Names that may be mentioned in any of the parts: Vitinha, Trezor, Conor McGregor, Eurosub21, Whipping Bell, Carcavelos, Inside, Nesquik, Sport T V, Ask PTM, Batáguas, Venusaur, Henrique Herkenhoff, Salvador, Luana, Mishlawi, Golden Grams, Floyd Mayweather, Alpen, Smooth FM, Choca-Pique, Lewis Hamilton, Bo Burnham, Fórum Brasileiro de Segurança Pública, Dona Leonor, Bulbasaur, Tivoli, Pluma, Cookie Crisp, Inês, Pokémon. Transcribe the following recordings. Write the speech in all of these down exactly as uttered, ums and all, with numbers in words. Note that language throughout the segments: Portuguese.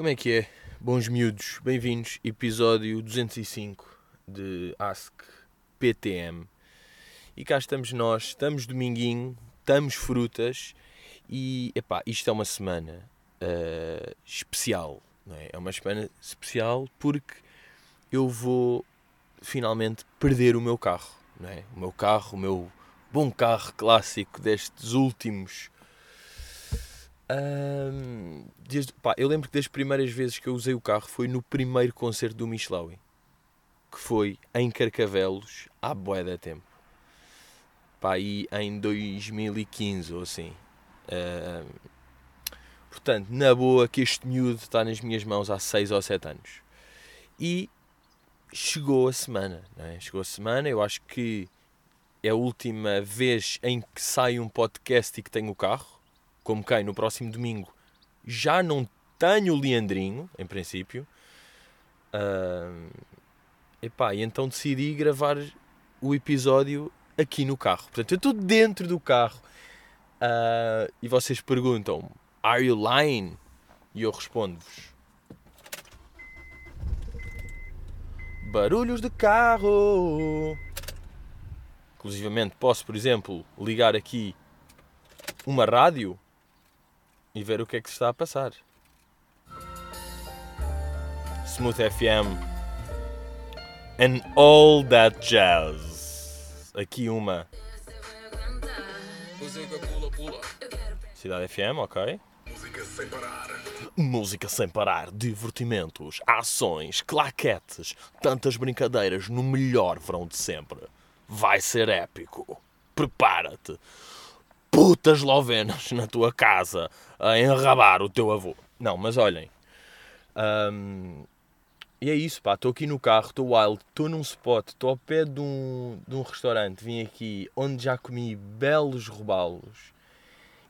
Como é que é? Bons miúdos, bem-vindos, episódio duzentos e cinco de Ask P T M. E cá estamos nós, estamos dominguinho, estamos frutas e, epá, isto é uma semana uh, especial, não é? É uma semana especial porque eu vou finalmente perder o meu carro, não é? O meu carro, o meu bom carro clássico destes últimos... Um, desde, pá, eu lembro que das primeiras vezes que eu usei o carro foi no primeiro concerto do Mishlawi, que foi em Carcavelos há bué de tempo, pá, aí em dois mil e quinze ou assim. Um, portanto, na boa que este miúdo está nas minhas mãos há seis ou sete anos. E chegou a semana, não é? Chegou a semana, eu acho que é a última vez em que sai um podcast e que tenho o carro. Como quem, no próximo domingo, já não tenho o Leandrinho, em princípio. Uh, epá, e então decidi gravar o episódio aqui no carro. Portanto, eu estou dentro do carro. Uh, e vocês perguntam, are you lying? E eu respondo-vos. Barulhos de carro. Inclusivamente posso, por exemplo, ligar aqui uma rádio e ver o que é que se está a passar. Smooth F M and all that jazz. Aqui uma Cidade F M, ok. Música sem parar. Música sem parar, divertimentos, ações, claquetes, tantas brincadeiras no melhor verão de sempre. Vai ser épico. Prepara-te. Putas eslovenas na tua casa a enrabar o teu avô. Não, mas olhem. Hum, e é isso, pá. Estou aqui no carro, estou wild, estou num spot, estou ao pé de um, de um restaurante. Vim aqui onde já comi belos robalos.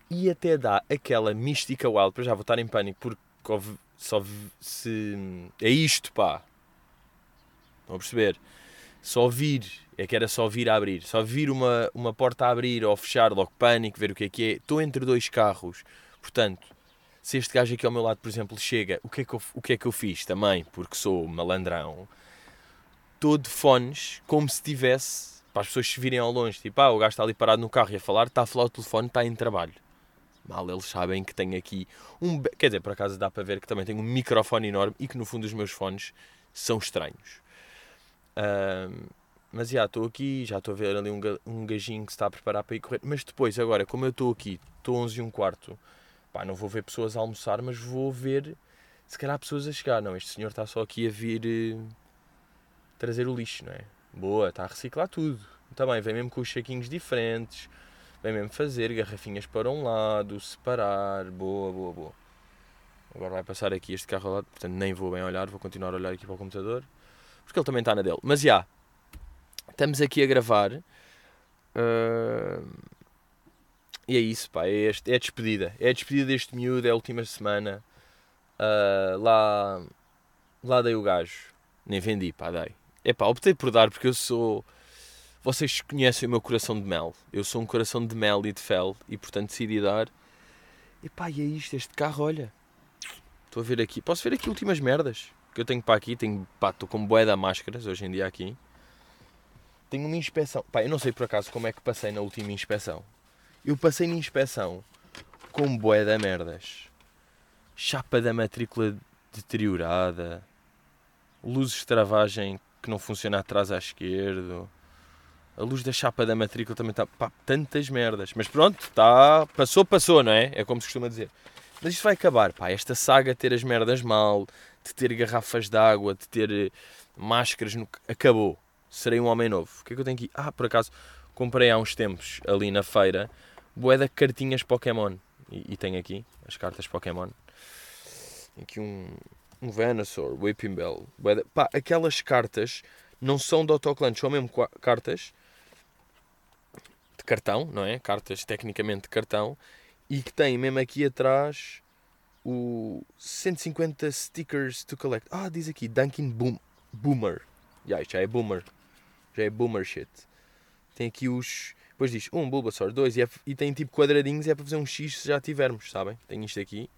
E até dá aquela mística wild. Para já vou estar em pânico porque só se... É isto, pá. Estão a perceber? Só vir, é que era só vir a abrir, só vir uma, uma porta a abrir ou fechar, logo pânico, ver o que é que é. Estou entre dois carros, portanto, se este gajo aqui ao meu lado, por exemplo, chega, o que é que eu, o que é que eu fiz também, porque sou malandrão, estou de fones, como se tivesse, para as pessoas se virem ao longe, tipo, ah, o gajo está ali parado no carro e a falar, está a falar o telefone, está em trabalho. Mal eles sabem que tenho aqui um... Quer dizer, por acaso dá para ver que também tenho um microfone enorme e que no fundo os meus fones são estranhos. Uh, mas já estou aqui, já estou a ver ali um, um gajinho que se está a preparar para ir correr, mas depois agora, como eu estou aqui, estou onze e um quarto, pá, não vou ver pessoas a almoçar, mas vou ver se calhar pessoas a chegar. Não, este senhor está só aqui a vir eh, trazer o lixo, não é? Boa, está a reciclar tudo, também vem mesmo com os saquinhos diferentes, vem mesmo fazer garrafinhas para um lado, separar, boa, boa, boa. Agora vai passar aqui este carro ao lado, portanto nem vou bem olhar, vou continuar a olhar aqui para o computador. Porque ele também está na dele. Mas, já, yeah, estamos aqui a gravar. Uh... E é isso, pá. É, este, é a despedida. É a despedida deste miúdo. É a última semana. Uh, lá... Lá dei o gajo. Nem vendi, pá, dei. É pá, optei por dar porque eu sou... Vocês conhecem o meu coração de mel. Eu sou um coração de mel e de fel. E, portanto, decidi dar. E pá, e é isto. Este carro, olha. Estou a ver aqui. Posso ver aqui últimas merdas que eu tenho para aqui, tenho, pá, estou com bué de máscaras hoje em dia aqui. Tenho uma inspeção, pá, eu não sei por acaso como é que passei na última inspeção. Eu passei na inspeção com bué de merdas. Chapa da matrícula deteriorada, luzes de travagem que não funciona atrás à esquerda, a luz da chapa da matrícula também está, pá, tantas merdas. Mas pronto, está, passou, passou, não é? É como se costuma dizer. Mas isto vai acabar, pá, esta saga de ter as merdas mal, de ter garrafas de água, de ter máscaras, no... acabou. Serei um homem novo. O que é que eu tenho aqui? Ah, por acaso, comprei há uns tempos, ali na feira, bué de cartinhas Pokémon. E, e tenho aqui as cartas Pokémon. Tem aqui um, um Venusaur, Whipping Bell. De... Pá, aquelas cartas não são de autocolantes, são mesmo cartas de cartão, não é? Cartas tecnicamente de cartão. E que tem mesmo aqui atrás o cento e cinquenta stickers to collect. Ah, diz aqui, Dunkin Boom, Boomer. Yeah, já é Boomer. Já é Boomer shit. Tem aqui os... Depois diz, um Bulbasaur, dois. E, é, e tem tipo quadradinhos, é para fazer um X se já tivermos, sabem? Tem isto aqui.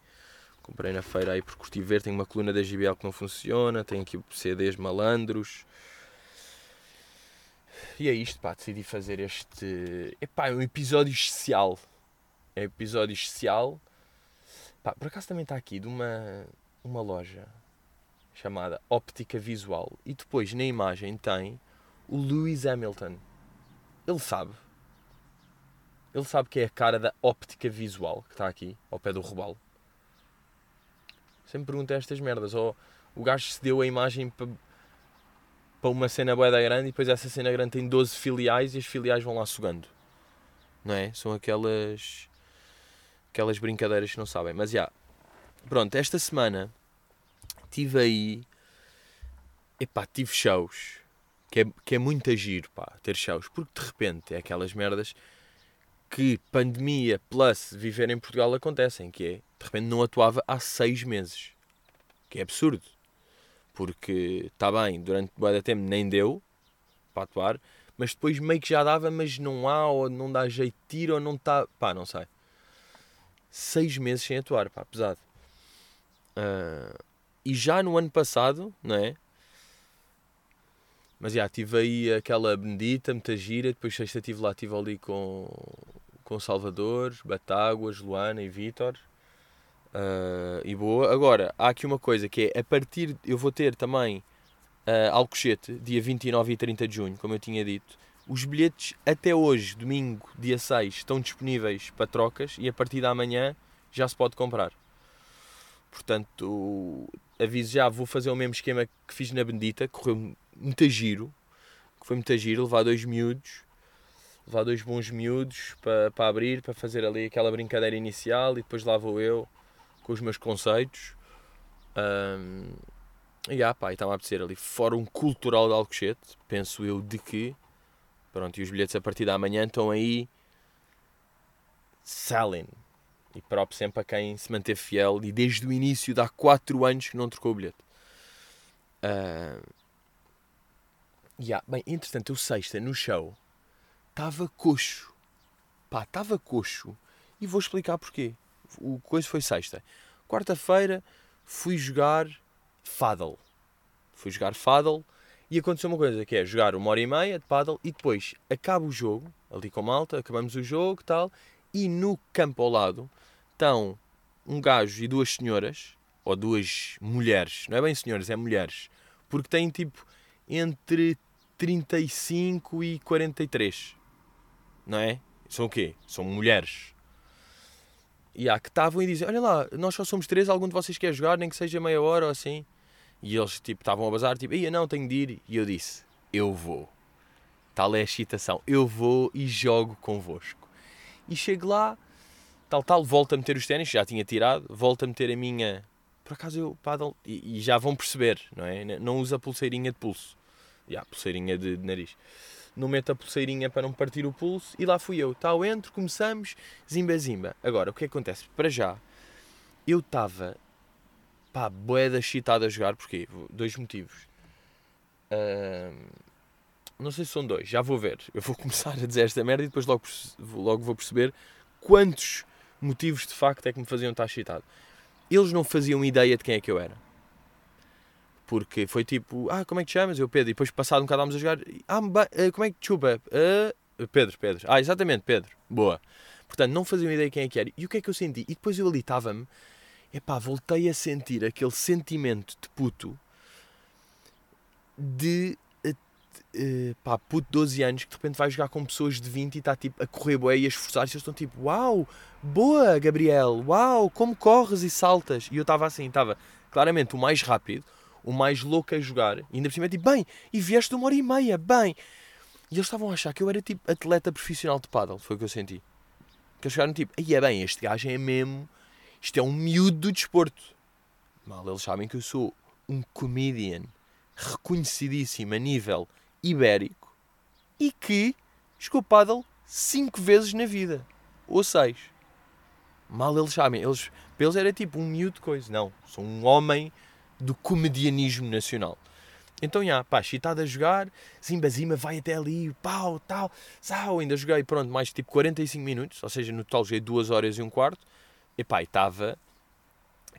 Comprei na feira aí por curtir ver, tenho uma coluna da G B L que não funciona, tenho aqui C Ds malandros. E é isto, pá, decidi fazer este... Epá, é um episódio especial. É um episódio especial. Pá, por acaso também está aqui de uma, uma loja chamada Óptica Visual. E depois na imagem tem o Lewis Hamilton. Ele sabe. Ele sabe que é a cara da Óptica Visual que está aqui, ao pé do robalo. Sempre pergunto estas merdas. Ou o gajo se deu a imagem para pa uma cena bué da grande e depois essa cena grande tem doze filiais e as filiais vão lá sugando. Não é? São aquelas aquelas brincadeiras que não sabem. Mas, já. Yeah. Pronto, esta semana tive aí... Epá, tive shows. Que é, que é muito agir, pá, ter shows. Porque, de repente, é aquelas merdas que pandemia plus viver em Portugal acontecem, que é... De repente não atuava há seis meses. Que é absurdo. Porque, está bem, durante o bué da tempo nem deu para atuar, mas depois meio que já dava, mas não há, ou não dá jeito de ir, ou não está... Pá, não sei. Seis meses sem atuar, pá, pesado. Uh, e já no ano passado, não é? Mas, já, tive aí aquela bendita, muita gira, depois sexta estive lá, estive ali com, com Salvador, Batáguas, Luana e Vitor. Uh, e boa. Agora, há aqui uma coisa que é, a partir, eu vou ter também uh, Alcochete, dia vinte e nove e trinta de junho, como eu tinha dito. Os bilhetes até hoje, domingo, dia seis, estão disponíveis para trocas e a partir de amanhã já se pode comprar. Portanto, aviso já, vou fazer o mesmo esquema que fiz na Bendita, que correu muito giro, que foi muito giro, levar dois miúdos. Levar dois bons miúdos para, para abrir, para fazer ali aquela brincadeira inicial e depois lá vou eu com os meus conceitos. Um, e ah, pá, estava a apetecer ali Fórum Cultural de Alcochete, penso eu, de que... Pronto, e os bilhetes a partir da manhã estão aí selling. E próprio sempre a quem se manteve fiel e desde o início, há quatro anos que não trocou o bilhete. Uh, yeah. Bem, entretanto, eu sexta no show estava coxo. Pá, estava coxo. E vou explicar porquê. O coisa foi sexta. Quarta-feira fui jogar paddle. Fui jogar paddle e aconteceu uma coisa, que é jogar uma hora e meia de paddle e depois acaba o jogo, ali com a malta, acabamos o jogo e tal, e no campo ao lado estão um gajo e duas senhoras, ou duas mulheres, não é bem senhoras, é mulheres, porque têm tipo entre trinta e cinco e quarenta e três, não é? São o quê? São mulheres. E há que estavam e dizem, olha lá, nós só somos três, algum de vocês quer jogar, nem que seja meia hora ou assim. E eles tipo estavam a bazar, tipo, ia não, tenho de ir. E eu disse, eu vou. Tal é a excitação, eu vou e jogo convosco. E chego lá, tal, tal, volto a meter os ténis, já tinha tirado, volto a meter a minha, por acaso eu, paddle, e, e já vão perceber, não é? Não usa a pulseirinha de pulso. Já, yeah, pulseirinha de, de nariz. Não meto a pulseirinha para não partir o pulso e lá fui eu. Tal, entro, começamos, zimba, zimba. Agora, o que acontece? Para já, eu estava, pá, boeda excitada a jogar. Porquê? Dois motivos. Uh, não sei se são dois, já vou ver. Eu vou começar a dizer esta merda e depois logo, logo vou perceber quantos motivos de facto é que me faziam estar excitado. Eles não faziam ideia de quem é que eu era. Porque foi tipo, ah, como é que te chamas? Eu, Pedro. E depois passado um bocado vamos a jogar. Ah, como é que te chupa? Uh, Pedro, Pedro. Ah, exatamente, Pedro. Boa. Portanto, não faziam ideia quem é que era. E o que é que eu senti? E depois eu ali estava-me, epá, voltei a sentir aquele sentimento de puto, de, uh, pá, puto de doze anos, que de repente vai jogar com pessoas de vinte e está tipo a correr bué e a esforçar-se. Eles estão tipo, uau, boa, Gabriel, uau, como corres e saltas. E eu estava assim, estava claramente o mais rápido, o mais louco a jogar, e ainda por cima tipo, bem, e vieste de uma hora e meia, bem. E eles estavam a achar que eu era tipo atleta profissional de paddle, foi o que eu senti. Que eles chegaram tipo, aí é bem, este gajo é mesmo, isto é um miúdo do desporto. Mal, eles sabem que eu sou um comedian reconhecidíssimo a nível ibérico e que jogou paddle cinco vezes na vida, ou seis. Mal, eles sabem, eles, para eles era tipo um miúdo de coisa, não, sou um homem do comedianismo nacional. Então, já, pá, excitado a jogar, zimba, zimba, vai até ali, pau, tal, sal, ainda joguei, pronto, mais tipo quarenta e cinco minutos, ou seja, no total joguei duas horas e um quarto, e pá, estava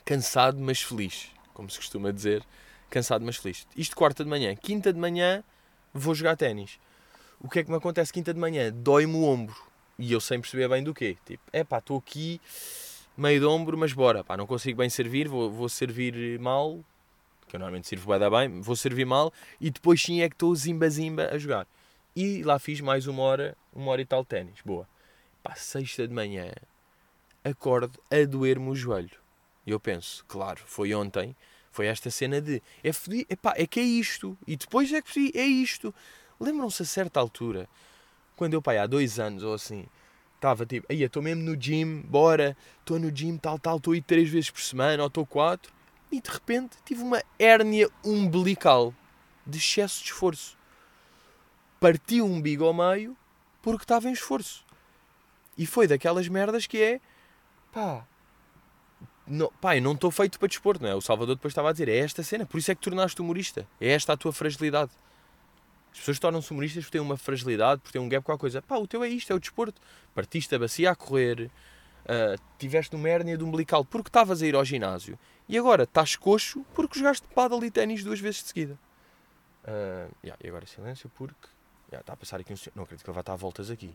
cansado mas feliz, como se costuma dizer, cansado mas feliz. Isto quarta de manhã, quinta de manhã vou jogar ténis. O que é que me acontece quinta de manhã? Dói-me o ombro e eu sem perceber bem do quê, tipo, é pá, estou aqui meio de ombro, mas bora, pá, não consigo bem servir, vou, vou servir mal, que eu normalmente sirvo vai dar bem, vou servir mal e depois sim é que estou zimba-zimba a jogar. E lá fiz mais uma hora, uma hora e tal de ténis, boa. Pá, sexta de manhã, acordo a doer-me o joelho. E eu penso, claro, foi ontem, foi esta cena de, é, epá, é que é isto, e depois é que é isto. Lembram-se a certa altura, quando eu, pá, há dois anos ou assim, estava tipo, aí estou mesmo no gym, bora, estou no gym, tal, tal, estou aí três vezes por semana, ou estou quatro, e de repente tive uma hérnia umbilical de excesso de esforço. Parti o umbigo ao meio porque estava em esforço. E foi daquelas merdas que é, pá, não, pá, eu não estou feito para desporto, não é? O Salvador depois estava a dizer, é esta cena, por isso é que tornaste humorista, é esta a tua fragilidade. As pessoas tornam-se humoristas porque têm uma fragilidade, porque têm um gap com a coisa. Pá, o teu é isto, é o desporto. Partiste a bacia a correr, uh, tiveste uma hérnia de umbilical porque estavas a ir ao ginásio e agora estás coxo porque jogaste pádel e ténis duas vezes de seguida. Uh, yeah, e agora silêncio porque... Yeah, está a passar aqui um senhor. Não acredito que ele vai estar a voltas aqui.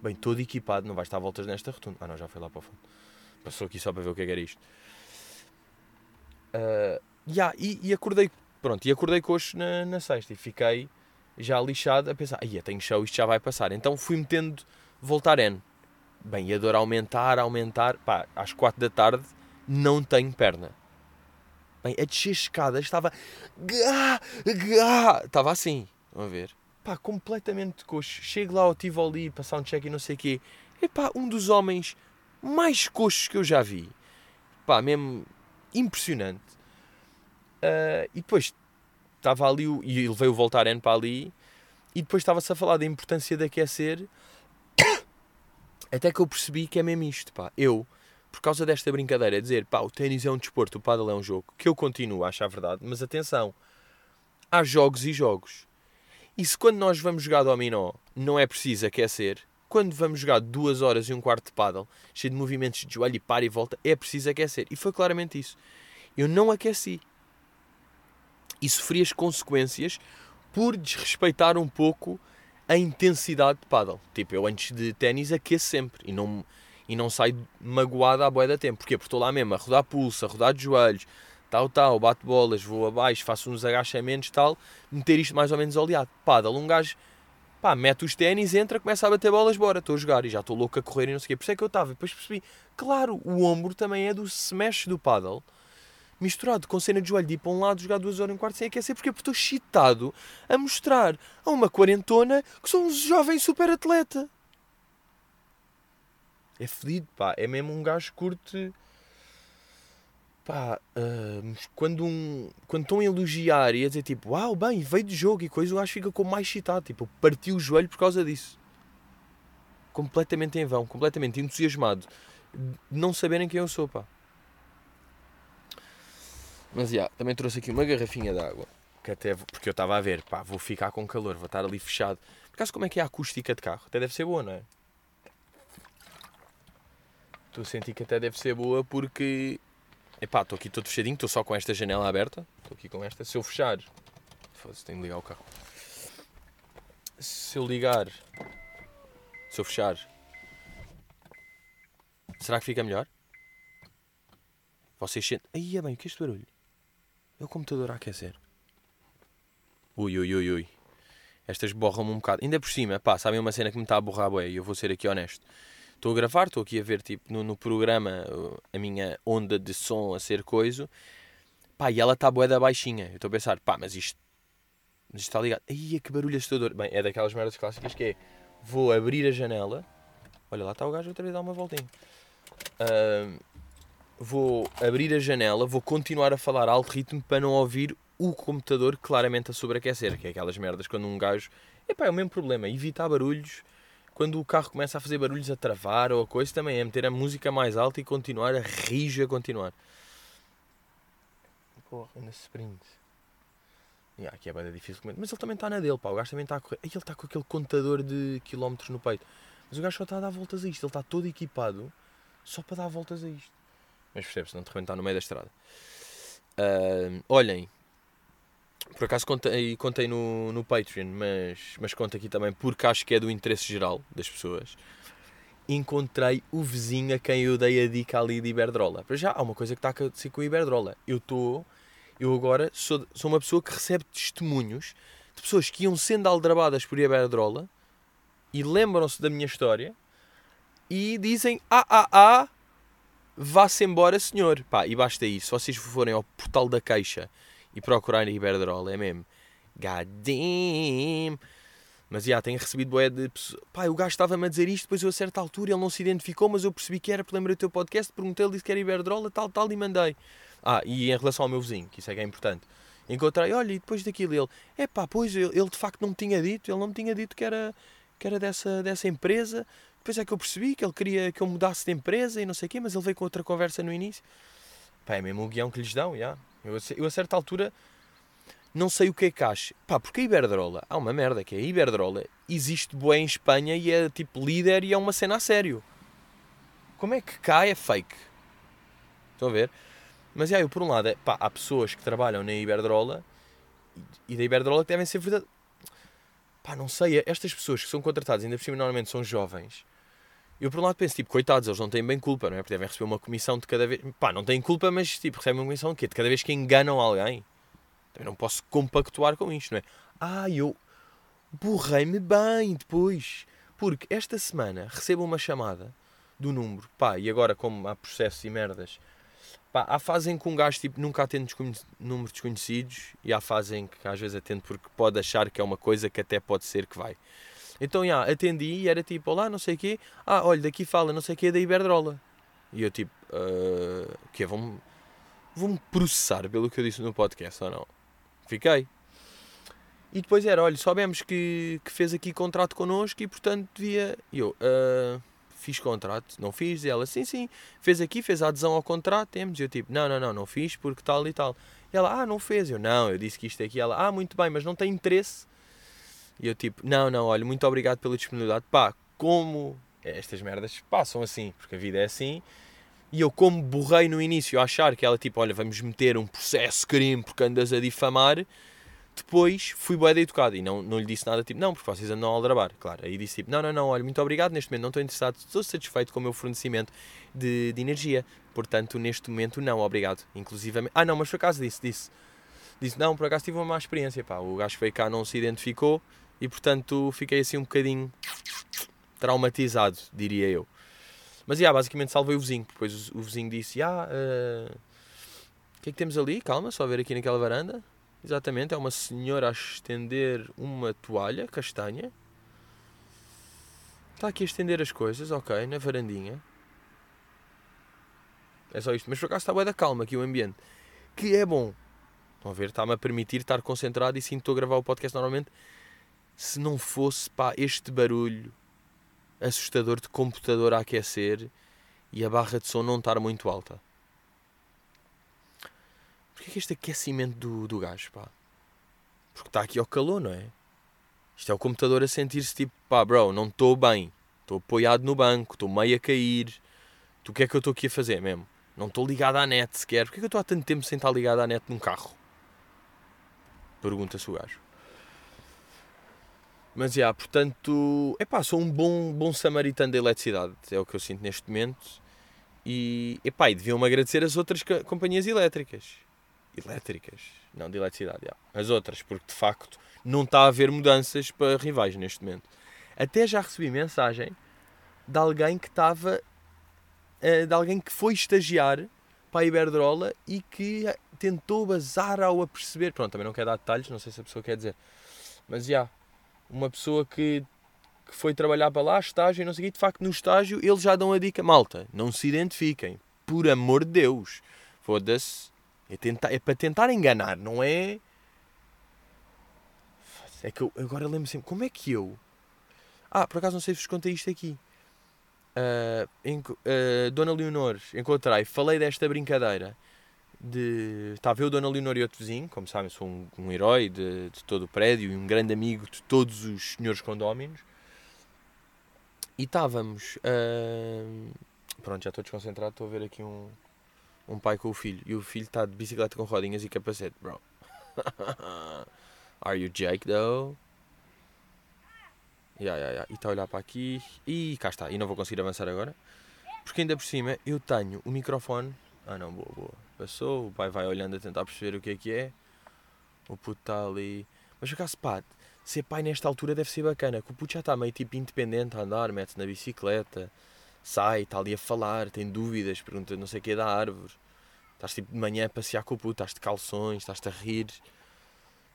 Bem, todo equipado, não vai estar a voltas nesta rotunda. Ah não, já foi lá para o fundo. Passou aqui só para ver o que é que era isto. Uh, yeah, e, e acordei... Pronto, e acordei coxo na, na sexta e fiquei... já lixado, a pensar, aí tenho show, isto já vai passar. Então fui-me tendo voltar N. Bem, e a dor aumentar, aumentar. Pá, às quatro da tarde, não tenho perna. Bem, a descer escadas estava... Gá, gá, estava assim, vamos ver. Pá, completamente de coxo. Chego lá ao Tivoli, passar um check e não sei o quê. E pá, um dos homens mais coxos que eu já vi. Pá, mesmo impressionante. Uh, e depois... estava ali, e levei o Voltaren para ali, e depois estava-se a falar da importância de aquecer, até que eu percebi que é mesmo isto, pá. Eu, por causa desta brincadeira, dizer, pá, o ténis é um desporto, o pádel é um jogo, que eu continuo a achar verdade, mas atenção, há jogos e jogos. E se quando nós vamos jogar dominó, não é preciso aquecer, quando vamos jogar duas horas e um quarto de pádel, cheio de movimentos de joelho e para e volta, é preciso aquecer. E foi claramente isso. Eu não aqueci. E sofri as consequências por desrespeitar um pouco a intensidade de pádel. Tipo, eu antes de ténis aqueço sempre e não, e não saio magoado à boia da tempo. Porquê? Porque estou lá mesmo a rodar pulso, a rodar de joelhos, tal, tal, bato bolas, vou abaixo, faço uns agachamentos, tal, meter isto mais ou menos oleado. Pádel, um gajo, pá, mete os ténis, entra, começa a bater bolas, bora, estou a jogar e já estou louco a correr e não sei o quê. Por isso é que eu estava, depois percebi, claro, o ombro também é do smash do pádel, misturado com cena de joelho de ir para um lado, jogar duas horas e um quarto sem aquecer, porque estou excitado a mostrar a uma quarentona que sou um jovem super atleta. É fedido, pá. É mesmo um gajo que curte... Pá, uh, quando, um, quando estão a elogiar e a dizer tipo, uau, bem, veio de jogo e coisa, o gajo fica como mais excitado. Tipo, parti o joelho por causa disso. Completamente em vão, completamente entusiasmado. De não saberem quem eu sou, pá. Mas, já, yeah, também trouxe aqui uma garrafinha de água, que até, porque eu estava a ver, pá, vou ficar com calor, vou estar ali fechado. Por acaso, como é que é a acústica de carro? Até deve ser boa, não é? Estou a sentir que até deve ser boa porque... Epá, estou aqui todo fechadinho, estou só com esta janela aberta. Estou aqui com esta. Se eu fechar... Foda-se, tenho de ligar o carro. Se eu ligar... Se eu fechar... Será que fica melhor? Vocês sentem... Ai, é bem, o que é este barulho? É o computador a aquecer. Ui, ui, ui, ui. Estas borram-me um bocado. Ainda por cima, pá, sabem uma cena que me está a borrar, bué, e eu vou ser aqui honesto. Estou a gravar, estou aqui a ver, tipo, no, no programa, a minha onda de som a ser coisa. Pá, e ela está bué da baixinha. Eu estou a pensar, pá, mas isto... Mas isto está ligado. Ai, que barulho assustador. Bem, é daquelas merdas clássicas que é... Vou abrir a janela. Olha, lá está o gajo, outra vez dar uma voltinha. Ahn... Um... Vou abrir a janela, vou continuar a falar a alto ritmo para não ouvir o computador claramente a sobreaquecer, que é aquelas merdas quando um gajo... Epá, é o mesmo problema, evitar barulhos, quando o carro começa a fazer barulhos a travar ou a coisa, também é meter a música mais alta e continuar a rijo a continuar. Porra, na sprint. Yeah, aqui é bem difícil, mas ele também está na dele, pá, o gajo também está a correr. Aí ele está com aquele contador de quilómetros no peito, mas o gajo só está a dar voltas a isto, ele está todo equipado só para dar voltas a isto. mas percebe-se, não te rebentar no meio da estrada. Uh, olhem, por acaso contei, contei no, no Patreon, mas, mas conto aqui também porque acho que é do interesse geral das pessoas. Encontrei o vizinho a quem eu dei a dica ali de Iberdrola. Para já, há uma coisa que está a acontecer com a Iberdrola. Eu estou, eu agora sou, sou uma pessoa que recebe testemunhos de pessoas que iam sendo aldrabadas por Iberdrola e lembram-se da minha história e dizem, ah, ah, ah, vá-se embora, senhor. Pá, e basta isso. Se vocês forem ao portal da queixa e procurarem a Iberdrola, é mesmo. God damn. Mas, já, yeah, tenho recebido boé de... Pá, o gajo estava-me a dizer isto, depois eu a certa altura, ele não se identificou, mas eu percebi que era, porque lembrei do teu podcast, perguntei-lhe, disse que era Iberdrola, tal, tal, e mandei. Ah, e em relação ao meu vizinho, que isso é que é importante. Encontrei, olha, e depois daquilo, ele... É pá, pois, ele, ele de facto não me tinha dito, ele não me tinha dito que era, que era dessa, dessa empresa. Depois é que eu percebi que ele queria que eu mudasse de empresa e não sei o quê, mas ele veio com outra conversa no início. Pá, é mesmo o guião que lhes dão, já. Yeah. Eu, eu a certa altura... Não sei o que é que acho. Pá, porque a Iberdrola, há uma merda que é a Iberdrola, existe bué em Espanha e é tipo líder e é uma cena a sério. Como é que cá é fake? Estão a ver? Mas aí, por um lado, é, pá, há pessoas que trabalham na Iberdrola e da Iberdrola que devem ser verdadeiras. Pá, não sei, estas pessoas que são contratadas, ainda por cima normalmente são jovens, eu por um lado penso, tipo, coitados, eles não têm bem culpa, não é? Porque devem receber uma comissão de cada vez... Pá, não têm culpa, mas tipo, recebem uma comissão de quê? De cada vez que enganam alguém. Eu não posso compactuar com isto, não é? Ah, eu borrei-me bem depois. Porque esta semana recebo uma chamada do número. Pá, e agora como há processos e merdas. Pá, há fase em que um gajo tipo, nunca atende desconhe- números desconhecidos. E há fase em que às vezes atende porque pode achar que é uma coisa que até pode ser que vai. Então, já, atendi e era tipo, olá, não sei o quê. Ah, olha, daqui fala não sei o quê da Iberdrola. E eu tipo, uh, o quê? Vão-me, vão-me processar pelo que eu disse no podcast ou não? Fiquei. E depois era, olha, soubemos que, que fez aqui contrato connosco e, portanto, devia... E eu, uh, fiz contrato? Não fiz? E ela, sim, sim, fez aqui, fez a adesão ao contrato, temos. E eu, tipo, não, não, não, não fiz porque tal e tal. E ela, ah, não fez. Eu, não, eu disse que isto é aqui. Ela, ah, muito bem, mas não tem interesse. E eu, tipo, não, não, olha, muito obrigado pela disponibilidade. Pá, como estas merdas passam assim, porque a vida é assim. E eu, como borrei no início a achar que ela, tipo, olha, vamos meter um processo crime porque andas a difamar, depois fui bué de educado e não, não lhe disse nada, tipo, não, porque vocês andam a aldrabar, claro. Aí disse, tipo, não, não, não, olha, muito obrigado, neste momento não estou interessado, estou satisfeito com o meu fornecimento de, de energia, portanto, neste momento, não, obrigado. Inclusivamente, ah, não, mas por acaso disse, disse, disse, não, por acaso tive uma má experiência, pá, o gajo veio cá, não se identificou e, portanto, fiquei assim um bocadinho traumatizado, diria eu. Mas, yeah, basicamente salvei o vizinho. Depois o vizinho disse, ah, yeah, uh, que é que temos ali? Calma, só ver aqui naquela varanda. Exatamente, é uma senhora a estender uma toalha castanha. Está aqui a estender as coisas, ok, na varandinha. É só isto. Mas, por acaso, está bué da calma aqui o ambiente. Que é bom. Estão a ver? Está-me a permitir estar concentrado e sim, estou a gravar o podcast normalmente. Se não fosse, pá, este barulho assustador de computador a aquecer e a barra de som não estar muito alta. Porquê que este aquecimento do, do gajo, pá? Porque está aqui ao calor, não é? Isto é o computador a sentir-se tipo, pá, bro, não estou bem. Estou apoiado no banco, estou meio a cair. Tu, o que é que eu estou aqui a fazer mesmo? Não estou ligado à net sequer. Porquê que eu estou há tanto tempo sem estar ligado à net num carro? Pergunta-se o gajo. Mas, já, yeah, portanto, epá, sou um bom, bom samaritano da eletricidade, é o que eu sinto neste momento. E, epá, e deviam-me agradecer as outras ca- companhias elétricas. Elétricas? Não, de eletricidade, yeah. As outras, porque, de facto, não está a haver mudanças para rivais neste momento. Até já recebi mensagem de alguém que estava... de alguém que foi estagiar para a Iberdrola e que tentou bazar ao aperceber... Pronto, também não quero dar detalhes, não sei se a pessoa quer dizer. Mas, já... Yeah, uma pessoa que, que foi trabalhar para lá, estágio e não sei o quê, de facto no estágio eles já dão a dica, malta, não se identifiquem, por amor de Deus, foda-se, é, tentar, é para tentar enganar, não é? É que eu agora lembro sempre, como é que eu? Ah, por acaso não sei se vos contei isto aqui. Uh, em, uh, Dona Leonor, encontrei, falei desta brincadeira, de... Estava eu, Dona Leonor e outro vizinho, como sabem, sou um, um herói de, de todo o prédio e um grande amigo de todos os senhores condóminos. E estávamos... Uh... Pronto, já estou desconcentrado, estou a ver aqui um, um pai com o filho e o filho está de bicicleta com rodinhas e capacete, bro. Are you Jake, though? Yeah, yeah, yeah. E está a olhar para aqui e cá está, e não vou conseguir avançar agora porque ainda por cima eu tenho o microfone. Ah não, boa, boa, passou, o pai vai olhando a tentar perceber o que é que é, o puto está ali, mas o caso, pá, ser pai nesta altura deve ser bacana, que o puto já está meio tipo independente a andar, mete-se na bicicleta, sai, está ali a falar, tem dúvidas, pergunta não sei o que é da árvore, estás tipo de manhã a passear com o puto, estás de calções, estás-te a rir,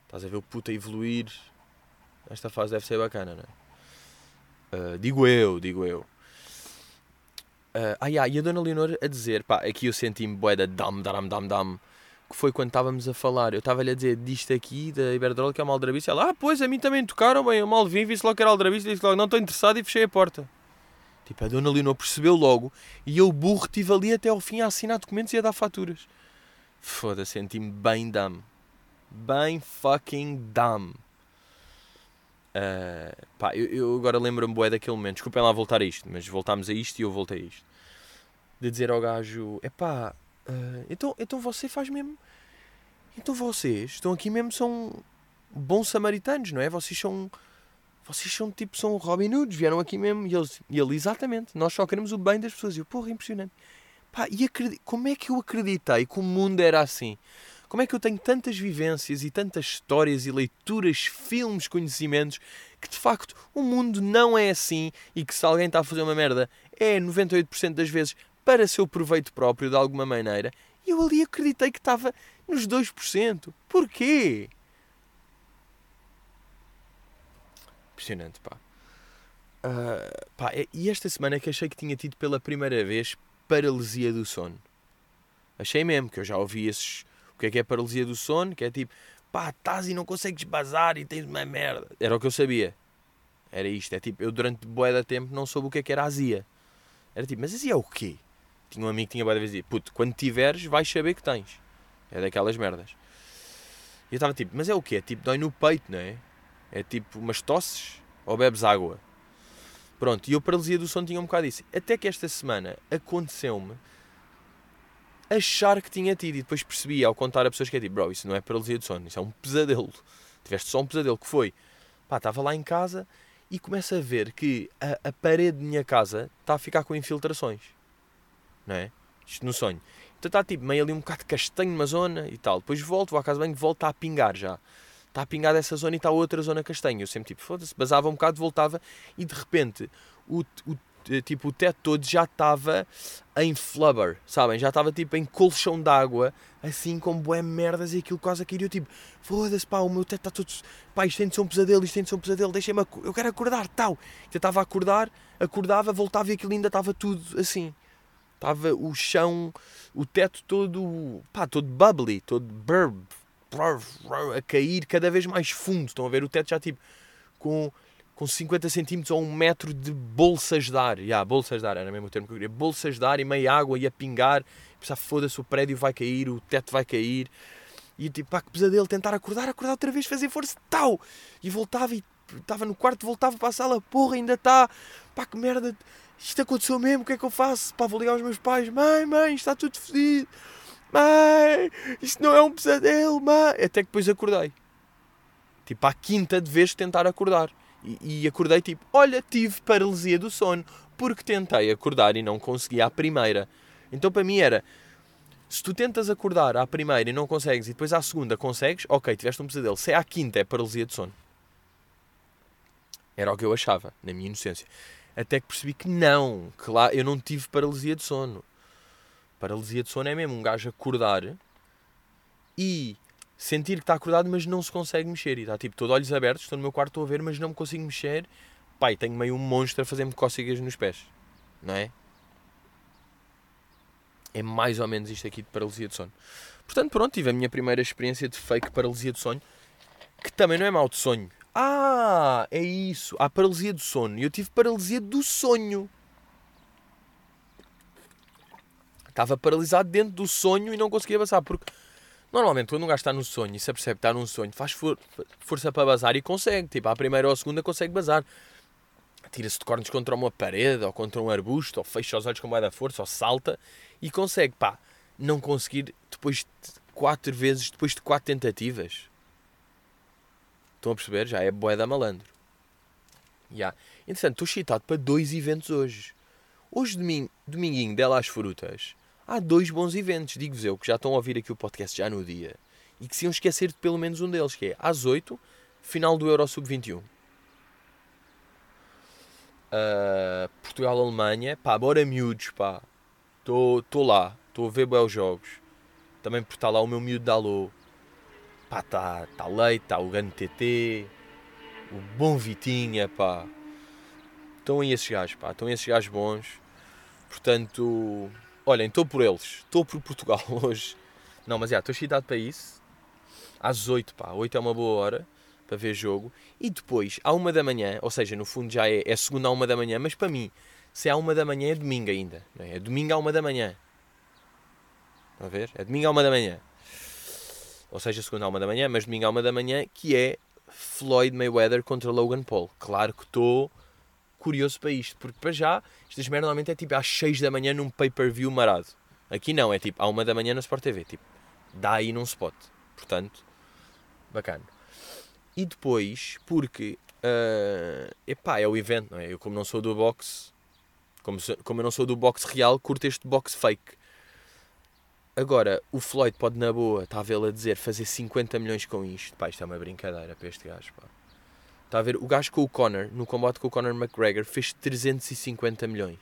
estás a ver o puto a evoluir, esta fase deve ser bacana, não é? Uh, digo eu, digo eu. Uh, ah, yeah, e a Dona Leonor a dizer, pá, aqui eu senti-me bué da dam, dam, dam, dam, que foi quando estávamos a falar, eu estava-lhe a dizer disto aqui, da Iberdrola, que é uma aldrabice, e ela, ah, pois, a mim também tocaram, bem, eu mal vim, vi-se logo que era aldrabice, disse logo, não estou interessado, e fechei a porta. Tipo, a Dona Leonor percebeu logo, e eu, burro, estive ali até ao fim a assinar documentos e a dar faturas. Foda-se, senti-me bem dam, bem fucking dam. Uh, pá, eu, eu agora lembro-me bué daquele momento, desculpem lá voltar a isto, mas voltámos a isto e eu voltei a isto, de dizer ao gajo, epá, uh, então, então você faz mesmo, então vocês estão aqui mesmo, são bons samaritanos, não é? Vocês são, vocês são tipo, são Robin Hoods, vieram aqui mesmo, e eles, e ele, exatamente, nós só queremos o bem das pessoas, e eu, porra, impressionante, pá, e acredito, como é que eu acreditei que o mundo era assim? Como é que eu tenho tantas vivências e tantas histórias e leituras, filmes, conhecimentos, que de facto o mundo não é assim e que se alguém está a fazer uma merda é noventa e oito por cento das vezes para seu proveito próprio de alguma maneira, e eu ali acreditei que estava nos dois por cento. Porquê? Impressionante, pá. Uh, pá, e esta semana que achei que tinha tido pela primeira vez paralisia do sono. Achei mesmo, que eu já ouvi esses... O que é que é paralisia do sono? Que é tipo, pá, estás e não consegues bazar e tens uma merda. Era o que eu sabia. Era isto. É tipo, eu durante bué de tempo não soube o que é que era azia. Era tipo, mas azia é o quê? Tinha um amigo que tinha bué de vez de dizer, puto, quando tiveres vais saber que tens. É daquelas merdas. E eu estava tipo, mas é o quê? É tipo, dói no peito, não é? É tipo, umas tosses ou bebes água? Pronto, e eu paralisia do sono tinha um bocado disso. Até que esta semana aconteceu-me achar que tinha tido, e depois percebi ao contar a pessoas que é tipo, bro, isso não é paralisia de sono, isso é um pesadelo, tiveste só um pesadelo, que foi, pá, estava lá em casa e começo a ver que a, a parede da minha casa está a ficar com infiltrações, não é? Isto no sonho, então está tipo meio ali um bocado castanho numa zona e tal, depois volto, vou à casa bem, volto, está a pingar já, está a pingar dessa zona e está outra zona castanha, eu sempre tipo, foda-se, basava um bocado, voltava e de repente o, o tipo, o teto todo já estava em flubber, sabem? Já estava tipo em colchão d'água, assim com bué merdas e aquilo quase a cair. Eu tipo, foda-se, pá, o meu teto está todo... Pá, isto tem de ser um pesadelo, isto tem de ser um pesadelo, deixem-me... Ac... Eu quero acordar, tal. Eu estava a acordar, acordava, voltava e aquilo ainda estava tudo assim. Estava o chão, o teto todo, pá, todo bubbly, todo burb, a cair cada vez mais fundo. Estão a ver? O teto já tipo com... com cinquenta centímetros ou um metro de bolsas de ar. Yeah, bolsas de ar, era mesmo o termo que eu queria. Bolsas de ar e meia água e a pingar. Pensar, foda-se, o prédio vai cair, o teto vai cair. E tipo, pá, que pesadelo, tentar acordar, acordar outra vez, fazer força, tal. E voltava, e estava no quarto, voltava para a sala, porra, ainda está. Pá, que merda, isto aconteceu mesmo, o que é que eu faço? Pá, vou ligar aos meus pais. Mãe, mãe, está tudo fodido. Mãe, isto não é um pesadelo, mãe. Até que depois acordei. Tipo, à quinta de vez tentar acordar. E, e acordei tipo, olha, tive paralisia do sono porque tentei acordar e não consegui à primeira. Então para mim era, se tu tentas acordar à primeira e não consegues e depois à segunda consegues, ok, tiveste um pesadelo. Se é à quinta é paralisia do sono. Era o que eu achava, na minha inocência. Até que percebi que não, que lá eu não tive paralisia de sono. Paralisia de sono é mesmo um gajo acordar e... sentir que está acordado, mas não se consegue mexer. E está tipo, todo olhos abertos, estou no meu quarto, estou a ver, mas não me consigo mexer. Pai, tenho meio um monstro a fazer-me cócegas nos pés. Não é? É mais ou menos isto aqui de paralisia de sono. Portanto, pronto, tive a minha primeira experiência de fake paralisia de sono, que também não é mau de sonho. Ah, é isso. Há paralisia do sono. E eu tive paralisia do sonho. Estava paralisado dentro do sonho e não conseguia avançar, porque... normalmente, quando um gajo está num sonho e se apercebe que está num sonho, faz for- força para bazar e consegue. Tipo, à primeira ou à segunda consegue bazar. Tira-se de cornos contra uma parede, ou contra um arbusto, ou fecha os olhos com mais da força, ou salta e consegue. Pá, não conseguir depois de quatro vezes, depois de quatro tentativas. Estão a perceber? Já é bué da malandro. Yeah. Entretanto, estou excitado para dois eventos hoje. Hoje, doming... dominguinho, dela às frutas, há dois bons eventos, digo-vos eu, que já estão a ouvir aqui o podcast já no dia, e que se iam esquecer de pelo menos um deles, que é às oito, final do Eurosub vinte e um. Uh, Portugal-Alemanha, pá, bora miúdos, pá. Estou lá, estou a ver bué os jogos. Também por estar lá o meu miúdo da Alô. Pá, tá, tá leite, tá o grande T T, o bom Vitinha, pá. Estão aí esses gajos, pá, estão esses gajos bons. Portanto, olhem, estou por eles, estou por Portugal hoje. Não, mas já, estou excitado para isso. Às oito, pá, oito é uma boa hora para ver jogo. E depois, à uma da manhã, ou seja, no fundo já é, é segunda à uma da manhã, mas para mim, se é à uma da manhã é domingo ainda. Não é? É domingo à uma da manhã. Estão a ver? É domingo à uma da manhã. Ou seja, segunda à uma da manhã, mas domingo à uma da manhã, que é Floyd Mayweather contra Logan Paul. Claro que estou curioso para isto, porque para já, estas merdas normalmente é tipo às seis da manhã num pay-per-view marado. Aqui não, é tipo à uma da manhã na Sport T V, tipo, dá aí num spot. Portanto, bacana. E depois, porque, uh, epá, é o evento, não é? Eu como não sou do boxe, como, como eu não sou do boxe real, curto este boxe fake. Agora, o Floyd pode, na boa, está a vê-lo a dizer, fazer cinquenta milhões com isto. Pá, isto é uma brincadeira para este gajo, pá. Está a ver, o gajo com o Conor, no combate com o Conor McGregor, fez trezentos e cinquenta milhões.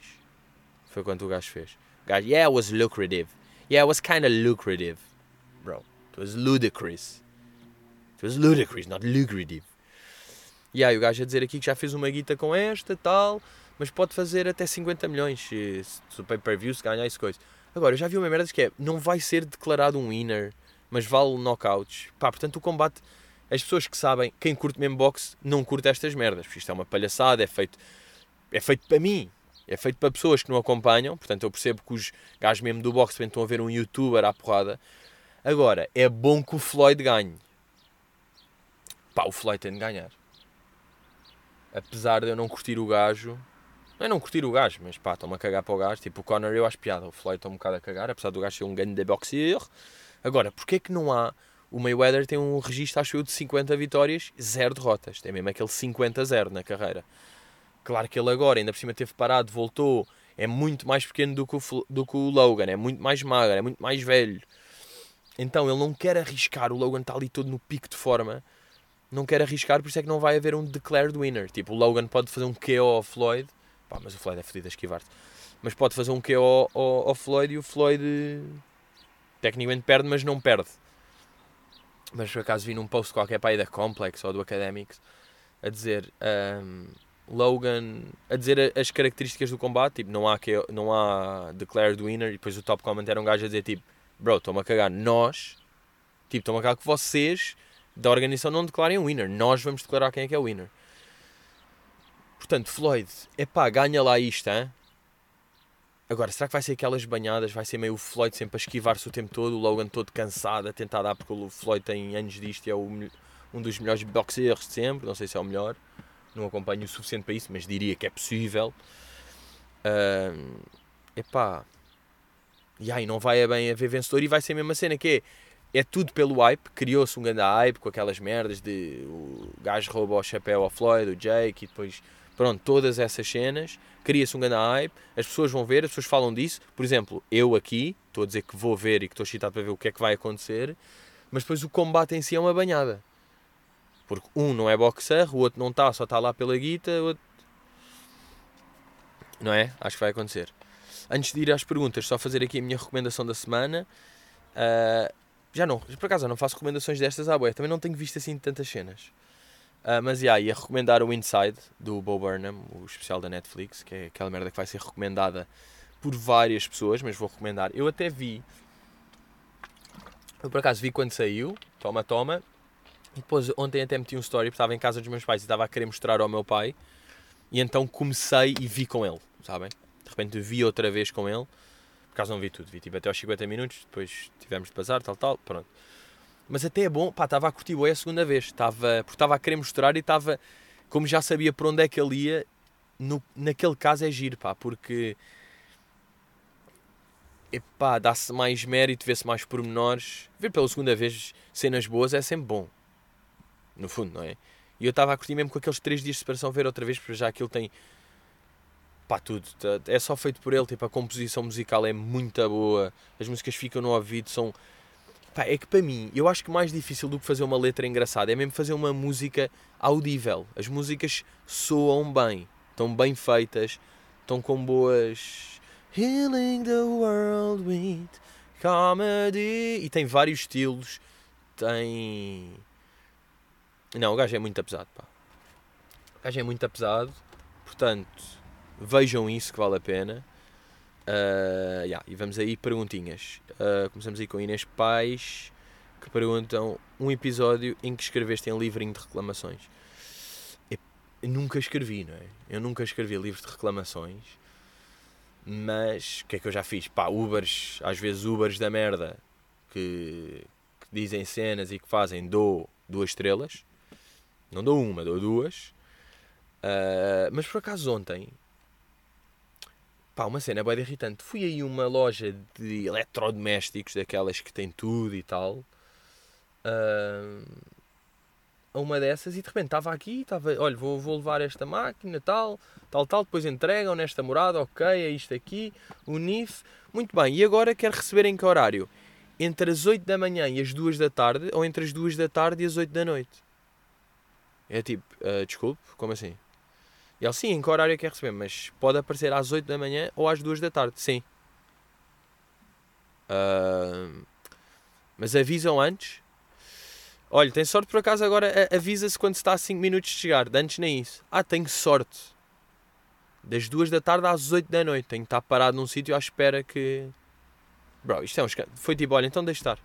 Foi quanto o gajo fez. O gajo, yeah, it was lucrative. Yeah, it was kind of lucrative. Bro, it was ludicrous. It was ludicrous, not lucrative. E aí o gajo a dizer aqui que já fez uma guita com esta, tal, mas pode fazer até cinquenta milhões se, se o pay-per-view se ganhar isso coisa. Agora, eu já vi uma merda que é, não vai ser declarado um winner, mas vale knockouts. Pá, portanto, o combate, as pessoas que sabem, quem curte mesmo boxe, não curte estas merdas, porque isto é uma palhaçada, é feito, é feito para mim, é feito para pessoas que não acompanham, portanto, eu percebo que os gajos mesmo do boxe estão a ver um youtuber à porrada. Agora, é bom que o Floyd ganhe. Pá, o Floyd tem de ganhar. Apesar de eu não curtir o gajo... Não é não curtir o gajo, mas pá, estou-me a cagar para o gajo. Tipo, o Conor eu acho piada, o Floyd estou um bocado a cagar, apesar do gajo ser um grande boxeador. Agora, porquê é que não há... O Mayweather tem um registro, acho eu, de cinquenta vitórias, zero derrotas. Tem mesmo aquele cinquenta a zero na carreira. Claro que ele agora, ainda por cima teve parado, voltou. É muito mais pequeno do que o, do que o Logan, é muito mais magro, é muito mais velho. Então, ele não quer arriscar. O Logan está ali todo no pico de forma. Não quer arriscar, por isso é que não vai haver um declared winner. Tipo, o Logan pode fazer um K O ao Floyd. Pá, mas o Floyd é fodido a esquivar-te. Mas pode fazer um K O ao, ao, ao Floyd e o Floyd eh, tecnicamente perde, mas não perde. Mas por acaso vi num post qualquer para aí da Complex ou do Academics a dizer um, Logan, a dizer as características do combate, tipo, não há, K O, não há declared winner, e depois o top comment era um gajo a dizer tipo, bro, estou-me a cagar, nós, tipo, estou-me a cagar que vocês da organização não declarem um winner, nós vamos declarar quem é que é o winner. Portanto, Floyd, epá, ganha lá isto, hein? Agora, será que vai ser aquelas banhadas, vai ser meio o Floyd sempre a esquivar-se o tempo todo, o Logan todo cansado, a tentar dar, porque o Floyd tem anos disto e é o, um dos melhores boxeiros de sempre, não sei se é o melhor, não acompanho o suficiente para isso, mas diria que é possível. Uh, epá, e aí não vai bem haver vencedor, e vai ser a mesma cena que é, é tudo pelo hype, criou-se um grande hype com aquelas merdas de o gajo rouba o chapéu ao Floyd, o Jake, e depois, pronto, todas essas cenas, cria-se um grande hype, as pessoas vão ver, as pessoas falam disso, por exemplo, eu aqui, estou a dizer que vou ver e que estou excitado para ver o que é que vai acontecer, mas depois o combate em si é uma banhada, porque um não é boxer, o outro não está, só está lá pela guita, o outro... não é? Acho que vai acontecer. Antes de ir às perguntas, só fazer aqui a minha recomendação da semana. Uh... Já não, por acaso eu não faço recomendações destas à boia, também não tenho visto assim tantas cenas. Uh, mas yeah, ia recomendar o Inside, do Bo Burnham, o especial da Netflix, que é aquela merda que vai ser recomendada por várias pessoas, mas vou recomendar. Eu até vi, eu por acaso vi quando saiu, toma, toma, e depois ontem até meti um story, porque estava em casa dos meus pais e estava a querer mostrar ao meu pai, e então comecei e vi com ele, sabem? De repente vi outra vez com ele. Por acaso não vi tudo, vi tipo até aos cinquenta minutos, depois tivemos de passar, tal, tal, pronto. Mas até é bom, pá, estava a curtir bué a segunda vez, estava, porque estava a querer mostrar e estava, como já sabia para onde é que ele ia, no, naquele caso é giro, pá, porque epá, dá-se mais mérito, vê-se mais pormenores. Ver pela segunda vez cenas boas é sempre bom. No fundo, não é? E eu estava a curtir mesmo com aqueles três dias de separação, ver outra vez, porque já aquilo tem... pá, tudo. É só feito por ele. Tipo, a composição musical é muito boa. As músicas ficam no ouvido, são... pá, é que para mim, eu acho que mais difícil do que fazer uma letra engraçada é mesmo fazer uma música audível. As músicas soam bem, estão bem feitas, estão com boas... Healing the world with comedy... E tem vários estilos, tem... Não, o gajo é muito pesado, pá. O gajo é muito pesado, portanto, vejam isso que vale a pena. Uh, yeah, e vamos aí perguntinhas. Uh, começamos aí com Inês Pais, que perguntam um episódio em que escreveste em livrinho de reclamações. Eu nunca escrevi, não é? Eu nunca escrevi livros de reclamações, mas o que é que eu já fiz? Pá, Ubers, às vezes Ubers da merda, que, que dizem cenas e que fazem, dou duas estrelas, não dou uma, dou duas. Uh, mas por acaso ontem... pá, uma cena bem irritante. Fui aí a uma loja de eletrodomésticos, daquelas que tem tudo e tal, a uma dessas, e de repente estava aqui, estava, olha, vou, vou levar esta máquina, tal, tal, tal, depois entregam nesta morada, ok, é isto aqui, o N I F, muito bem, e agora quero receber em que horário? Entre as oito da manhã e as duas da tarde, ou entre as duas da tarde e as oito da noite? É tipo, uh, desculpe, como assim? E ele, sim, em que horário é que é receber? Mas pode aparecer às oito da manhã ou às duas da tarde, sim. Uh, mas avisam antes. Olha, tem sorte, por acaso agora avisa-se quando se está a cinco minutos de chegar. De antes nem isso. Ah, tenho sorte. Das duas da tarde às oito da noite. Tenho que estar parado num sítio à espera que... Bro, isto é um escândalo. Foi tipo, olha, então deixe estar.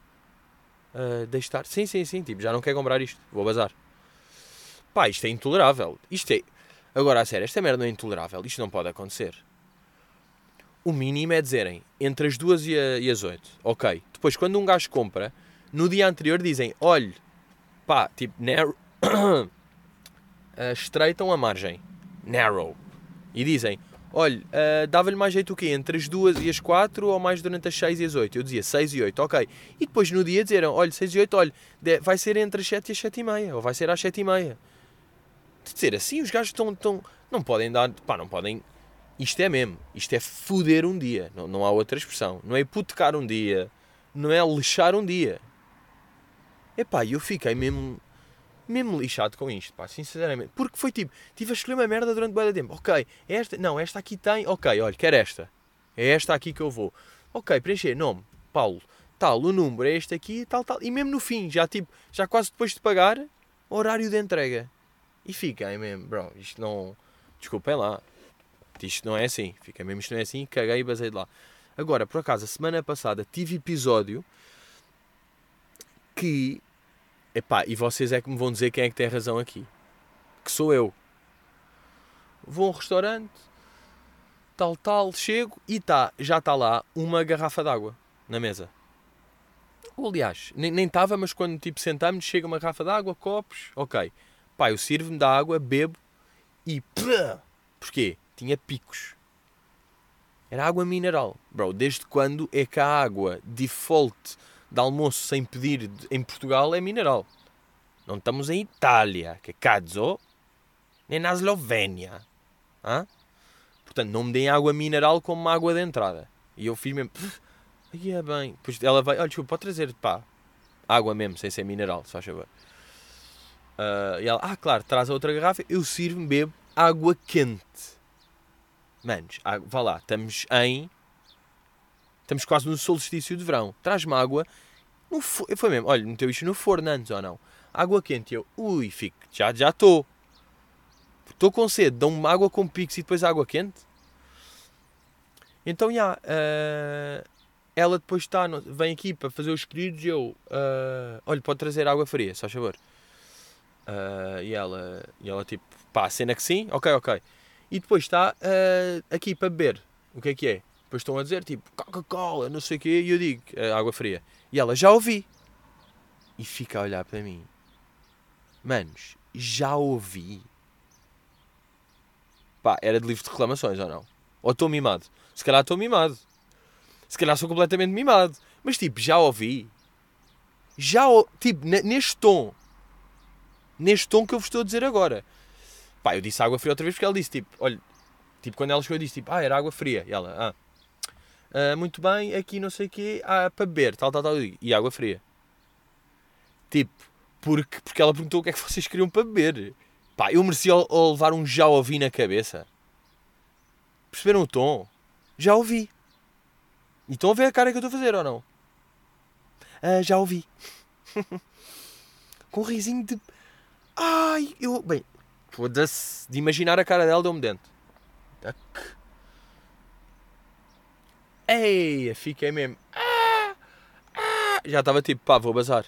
Uh, deixe estar. Sim, sim, sim. Tipo, já não quer comprar isto. Vou bazar. Pá, isto é intolerável. Isto é... Agora, a sério, esta merda não é intolerável. Isto não pode acontecer. O mínimo é dizerem entre as duas e, a, e as oito. Ok. Depois, quando um gajo compra, no dia anterior dizem, olha, pá, tipo, narrow... uh, estreitam a margem. Narrow. E dizem, olha, uh, dava-lhe mais jeito o quê? Entre as duas e as quatro ou mais durante as seis e as oito? Eu dizia seis e oito, ok. E depois, no dia, dizeram, olha, seis e oito, olha, vai ser entre as sete e as sete e meia. Ou vai ser às sete e meia. De dizer assim, os gajos estão, estão... não podem dar... pá, não podem... Isto é mesmo. Isto é foder um dia. Não, não há outra expressão. Não é hipotecar um dia. Não é lixar um dia. Epá, eu fiquei mesmo... mesmo lixado com isto, pá, sinceramente. Porque foi tipo... tive a escolher uma merda durante bué de tempo. Ok, esta... não, esta aqui tem... ok, olha, quero esta. É esta aqui que eu vou. Ok, preencher nome, Paulo, tal, o número, é este aqui, tal, tal. E mesmo no fim, já tipo... já quase depois de pagar, horário de entrega. E fiquei mesmo, bro, isto não... desculpem lá. Isto não é assim. Fiquei mesmo, isto não é assim. Caguei e basei de lá. Agora, por acaso, a semana passada tive episódio que... epá, e vocês é que me vão dizer quem é que tem razão aqui. Que sou eu. Vou a um restaurante, tal, tal, chego e tá, já está lá uma garrafa de água na mesa. Ou, aliás, nem estava, mas quando tipo sentámos, chega uma garrafa de água, copos, ok. Pá, eu sirvo-me da água, bebo e... porquê? Tinha picos. Era água mineral. Bro, desde quando é que a água default de almoço sem pedir em Portugal é mineral? Não estamos em Itália, que é cazzo, nem na Eslovénia. Hã? Portanto, não me deem água mineral como uma água de entrada. E eu fiz mesmo... aí é bem. Pois ela vai... olha, desculpa, pode trazer, pá, água mesmo, sem ser mineral, se faz favor. Uh, e ela, ah claro, traz a outra garrafa, eu sirvo-me, bebo água quente. Manos, água, vá lá, estamos em... estamos quase no solstício de verão. Traz-me água. No for... foi mesmo, olha, meteu isto no forno antes ou não? Água quente. E eu, ui, fico, já já estou. Estou com sede, dão-me água com picos e depois água quente? Então, já, uh, ela depois está, vem aqui para fazer os queridos e eu, uh, olha, pode trazer água fria, só favor. Uh, e, ela, e ela tipo, pá, cena que sim, ok, ok. E depois está uh, aqui para beber. O que é que é? Depois estão a dizer tipo Coca-Cola, não sei o quê, e eu digo uh, água fria. E ela, já ouvi. E fica a olhar para mim. Manos, já ouvi. Pá, era de livro de reclamações ou não? Ou estou mimado? Se calhar estou mimado. Se calhar sou completamente mimado. Mas tipo, já ouvi. Já ouvi. Tipo, neste tom. Neste tom que eu vos estou a dizer agora. Pá, eu disse água fria outra vez porque ela disse tipo, olha. Tipo, quando ela chegou eu disse tipo, ah, era água fria. E ela, ah. Uh, muito bem, aqui não sei o quê, ah, para beber, tal, tal, tal. E água fria. Tipo, porque, porque ela perguntou o que é que vocês queriam para beber. Pá, eu merecia o, o levar um já ouvi na cabeça. Perceberam o tom? Já ouvi. E estão a ver a cara que eu estou a fazer, ou não? Ah, já ouvi. Com um risinho de... Ai, eu... Bem, foda-se. De imaginar a cara dela, deu-me dentro. Tac. Ei, fiquei mesmo. Ah, ah. Já estava tipo, pá, vou bazar.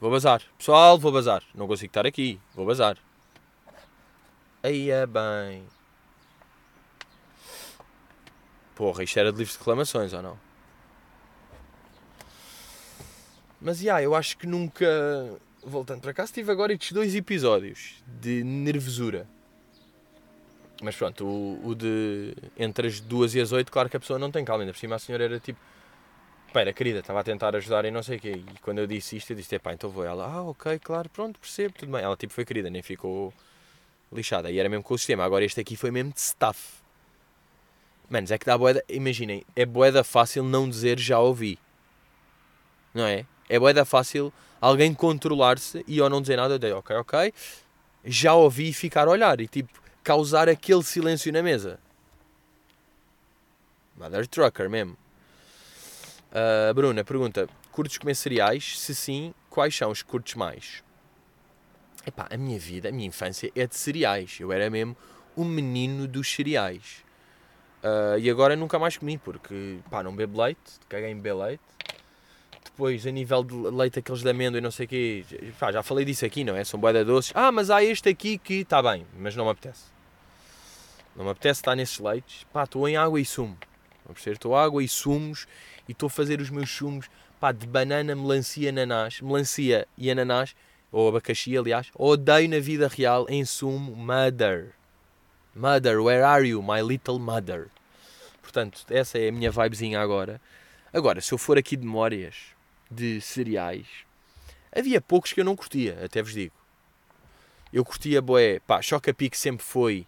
Vou bazar. Pessoal, vou bazar. Não consigo estar aqui. Vou bazar. Aí é bem. Porra, isto era de livros de reclamações, ou não? Mas, já, eu acho que nunca... Voltando para cá, estive agora estes dois episódios de nervosura. Mas pronto, o, o de... Entre as duas e as oito, claro que a pessoa não tem calma. Ainda por cima a senhora era tipo... Espera, querida, estava a tentar ajudar e não sei o quê. E quando eu disse isto, eu disse, pá, então vou. Ela, ah, ok, claro, pronto, percebo, tudo bem. Ela tipo foi querida, nem ficou lixada. E era mesmo com o sistema. Agora este aqui foi mesmo de staff. Manos, é que dá boeda... Imaginem, é boeda fácil não dizer já ouvi. Não é? É boeda fácil alguém controlar-se e ao não dizer nada, eu dei ok, ok. Já ouvi e ficar a olhar. E tipo, causar aquele silêncio na mesa. Mother trucker mesmo. Uh, Bruna pergunta, curtes comer cereais? Se sim, quais são os que curtes mais? Epá, a minha vida, a minha infância é de cereais. Eu era mesmo um menino dos cereais. Uh, e agora nunca mais comi, porque pá, não bebo leite, caguei em beber leite. Depois, a nível de leite, aqueles de amêndoa e não sei o quê, pá, já falei disso aqui, não é? São boeda doces. Ah, mas há este aqui que está bem, mas não me apetece. Não me apetece estar nesses leites. Pá, estou em água e sumo. Estou em água e sumos e estou a fazer os meus sumos, pá, de banana, melancia, ananás. Melancia e ananás, ou abacaxi, aliás. Odeio na vida real, em sumo, mother. Mother, where are you, my little mother? Portanto, essa é a minha vibezinha agora. Agora, se eu for aqui de memórias de cereais, havia poucos que eu não curtia, até vos digo. Eu curtia, boé, pá, Choca-Pique sempre foi,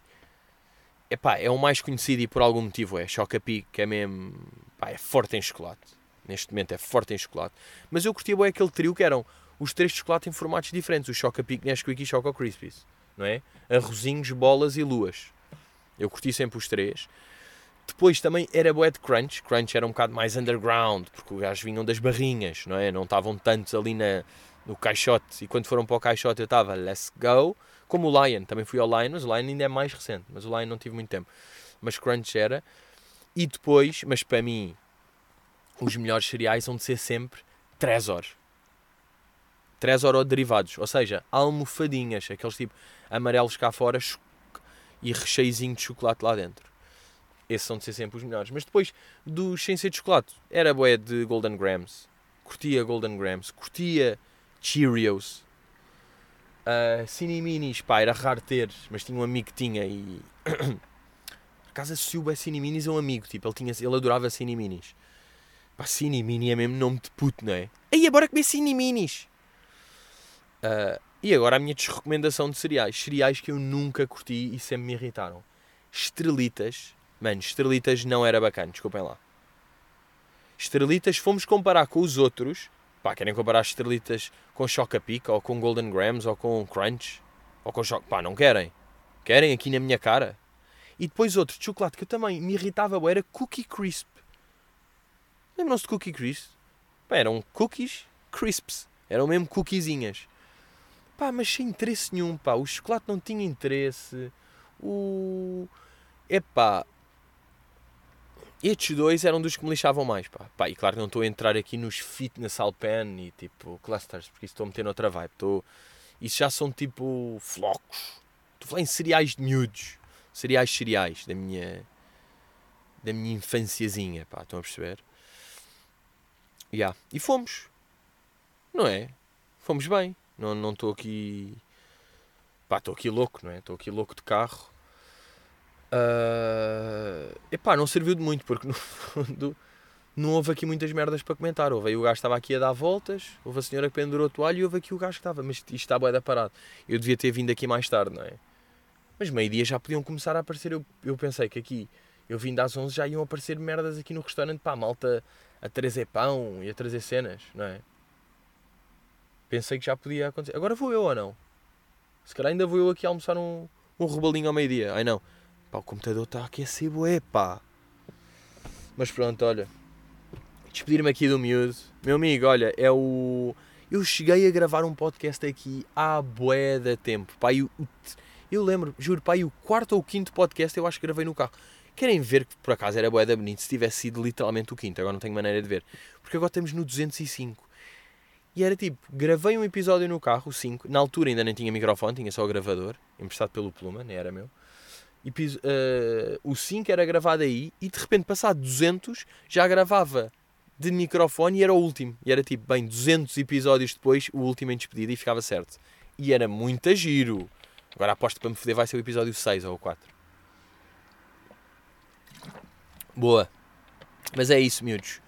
é pá, é o mais conhecido e por algum motivo é. Choca-Pique é mesmo, pá, é forte em chocolate. Neste momento é forte em chocolate. Mas eu curtia, boé, aquele trio que eram os três de chocolate em formatos diferentes. O Choca-Pique, Nesquik e Choco Crispies. Não é? Arrozinhos, bolas e luas. Eu curti sempre os três. Depois também era bué de crunch. Crunch era um bocado mais underground, porque os gajos vinham das barrinhas, não é? Não estavam tantos ali na, no caixote. E quando foram para o caixote eu estava, let's go. Como o Lion, também fui ao Lion, mas o Lion ainda é mais recente. Mas o Lion não tive muito tempo. Mas crunch era. E depois, mas para mim, os melhores cereais vão de ser sempre Trezor. Trezor ou derivados, ou seja, almofadinhas, aqueles tipo amarelos cá fora e recheiozinho de chocolate lá dentro. Esses são de ser sempre os melhores. Mas depois dos sem ser de chocolate, era bué de Golden Grams. Curtia Golden Grams, curtia Cheerios. Uh, Ciniminis, pá, era raro ter, mas tinha um amigo que tinha e... Por acaso associou bué Ciniminis a um amigo, tipo, ele, tinha, ele adorava Ciniminis. Pá, Cinimini é mesmo nome de puto, não é? Aí, bora comer Ciniminis! Uh, e agora a minha desrecomendação de cereais. Cereais que eu nunca curti e sempre me irritaram. Estrelitas. Mano, Estrelitas não era bacana, desculpem lá. Estrelitas, fomos comparar com os outros. Pá, querem comparar Estrelitas com Choca-Pique, ou com Golden Grams, ou com Crunch, ou com Choc... Pá, não querem. Querem aqui na minha cara. E depois outro de chocolate que eu também me irritava, era Cookie Crisp. Lembram-se de Cookie Crisp? Pá, eram Cookies Crisps. Eram mesmo cookiezinhas. Pá, mas sem interesse nenhum, pá. O chocolate não tinha interesse. O... Epá. Estes dois eram dos que me lixavam mais, pá. Pá, e claro que não estou a entrar aqui nos fitness alpen e tipo clusters, porque isso estou a meter noutra vibe. Estou... Isso já são tipo flocos. Estou a falar em cereais de miúdos. Cereais, cereais da minha... Da minha infânciazinha, pá. Estão a perceber? Yeah. E fomos. Não é? Fomos bem. Não, não estou aqui... Pá, estou aqui louco, não é? Estou aqui louco de carro. Uh... Epá, não serviu de muito, porque no fundo não houve aqui muitas merdas para comentar. Houve aí o gajo que estava aqui a dar voltas, houve a senhora que pendurou a toalha e houve aqui o gajo que estava. Mas isto está bué da parado. Eu devia ter vindo aqui mais tarde, não é? Mas meio-dia já podiam começar a aparecer. Eu, eu pensei que aqui, eu vim das onze, já iam aparecer merdas aqui no restaurante, pá, malta a trazer pão e a trazer cenas, não é? Pensei que já podia acontecer. Agora vou eu ou não? Se calhar ainda vou eu aqui almoçar um, um rebalinho ao meio-dia. Ai não, pá, o computador está aqui a ser bué, pá. Mas pronto, olha, despedir-me aqui do miúdo. Meu amigo, olha, é o... eu cheguei a gravar um podcast aqui há bué da tempo, pá, eu... eu lembro, juro, pá, e o quarto ou o quinto podcast eu acho que gravei no carro. Querem ver que por acaso era bué da bonito se tivesse sido literalmente o quinto, agora não tenho maneira de ver. Porque agora estamos no duzentos e cinco. E era tipo, gravei um episódio no carro, o cinco, na altura ainda nem tinha microfone, tinha só o gravador, emprestado pelo Pluma, nem era meu. E, uh, o cinco era gravado aí e de repente passado duzentos já gravava de microfone e era o último. E era tipo, bem, duzentos episódios depois, o último em despedida e ficava certo. E era muito giro. Agora aposto que para me foder vai ser o episódio seis ou o quatro. Boa. Mas é isso, miúdos.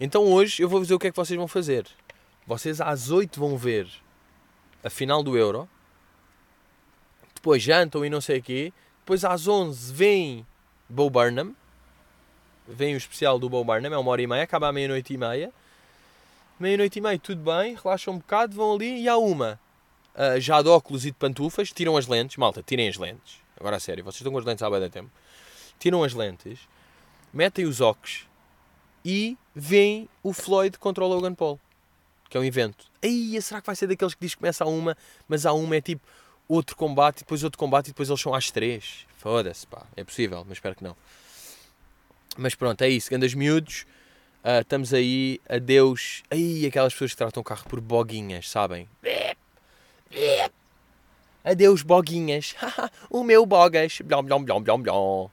Então hoje eu vou dizer o que é que vocês vão fazer. Vocês às oito vão ver a final do Euro. Depois jantam e não sei o quê. Depois às onze vem Bo Burnham. Vem o especial do Bo Burnham. É uma hora e meia. Acaba à meia-noite e meia. Meia-noite e meia, tudo bem. Relaxam um bocado. Vão ali e à uma. Uh, já de óculos e de pantufas, tiram as lentes, malta, tirem as lentes, agora a sério, vocês estão com as lentes há bué de tempo, tiram as lentes, metem os óculos e vem o Floyd contra o Logan Paul, que é um evento. Aí, será que vai ser daqueles que diz que começa a uma, mas a uma é tipo outro combate, depois outro combate e depois eles são às três, foda-se, pá, é possível, mas espero que não. Mas pronto, é isso, grandes miúdos. Uh, estamos aí, adeus. Aí, aquelas pessoas que tratam o carro por boguinhas, sabem? Adeus boguinhas. O meu bogas. Blom, blom, blom, blom, blom. O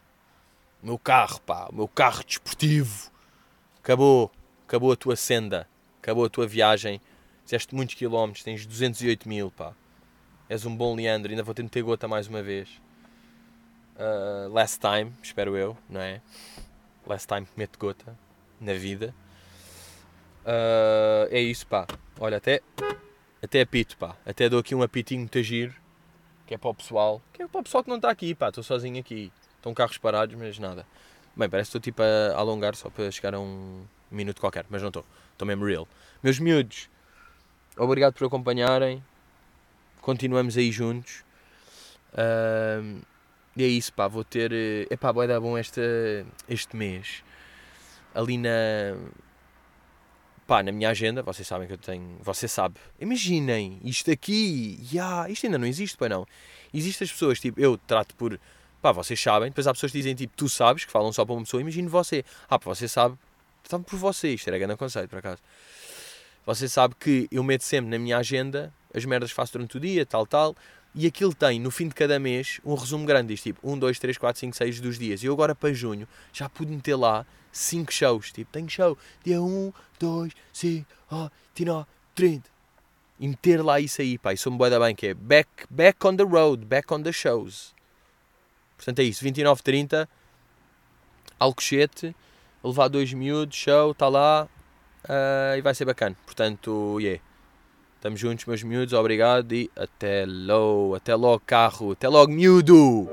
meu carro, pá, o meu carro desportivo. Acabou. Acabou a tua senda. Acabou a tua viagem. Fizeste muitos quilómetros. Tens duzentos e oito mil, pá. És um bom Leandro. Ainda vou ter de ter gota mais uma vez. Uh, last time, espero eu, não é? Last time que meto gota na vida. Uh, é isso, pá. Olha, até... Até apito, pá. Até dou aqui um apitinho muito giro. Que é para o pessoal. Que é para o pessoal que não está aqui, pá. Estou sozinho aqui. Estão carros parados, mas nada. Bem, parece que estou tipo a alongar só para chegar a um minuto qualquer. Mas não estou. Estou mesmo real. Meus miúdos, obrigado por acompanharem. Continuamos aí juntos. Uh, e é isso, pá. Vou ter... Epá, vai dar bom este, este mês. Ali na... Pá, na minha agenda, vocês sabem que eu tenho... Você sabe. Imaginem, isto aqui... Yeah, isto ainda não existe, pá, não. Existem as pessoas, tipo, eu trato por... Pá, vocês sabem. Depois há pessoas que dizem, tipo, tu sabes, que falam só para uma pessoa. Imagino você. Ah, pá, você sabe. Estamos por você. Isto era grande conceito, por acaso. Você sabe que eu meto sempre na minha agenda as merdas que faço durante o dia, tal, tal. E aquilo tem, no fim de cada mês, um resumo grande. Diz, tipo, um, dois, três, quatro, cinco, seis dos dias. E eu agora, para junho, já pude meter lá cinco shows. Tipo, tenho show dia um, dois, cinco, oito, nove, trinta. E meter lá isso aí, pá. E sou-me bué da bem, que é back, back on the road, back on the shows. Portanto, é isso. vinte e nove, trinta, Alcochete, levar dois miúdos, show, está lá. Uh, e vai ser bacana. Portanto, yeah. Estamos juntos, meus miúdos, obrigado e até logo, até logo carro, até logo miúdo!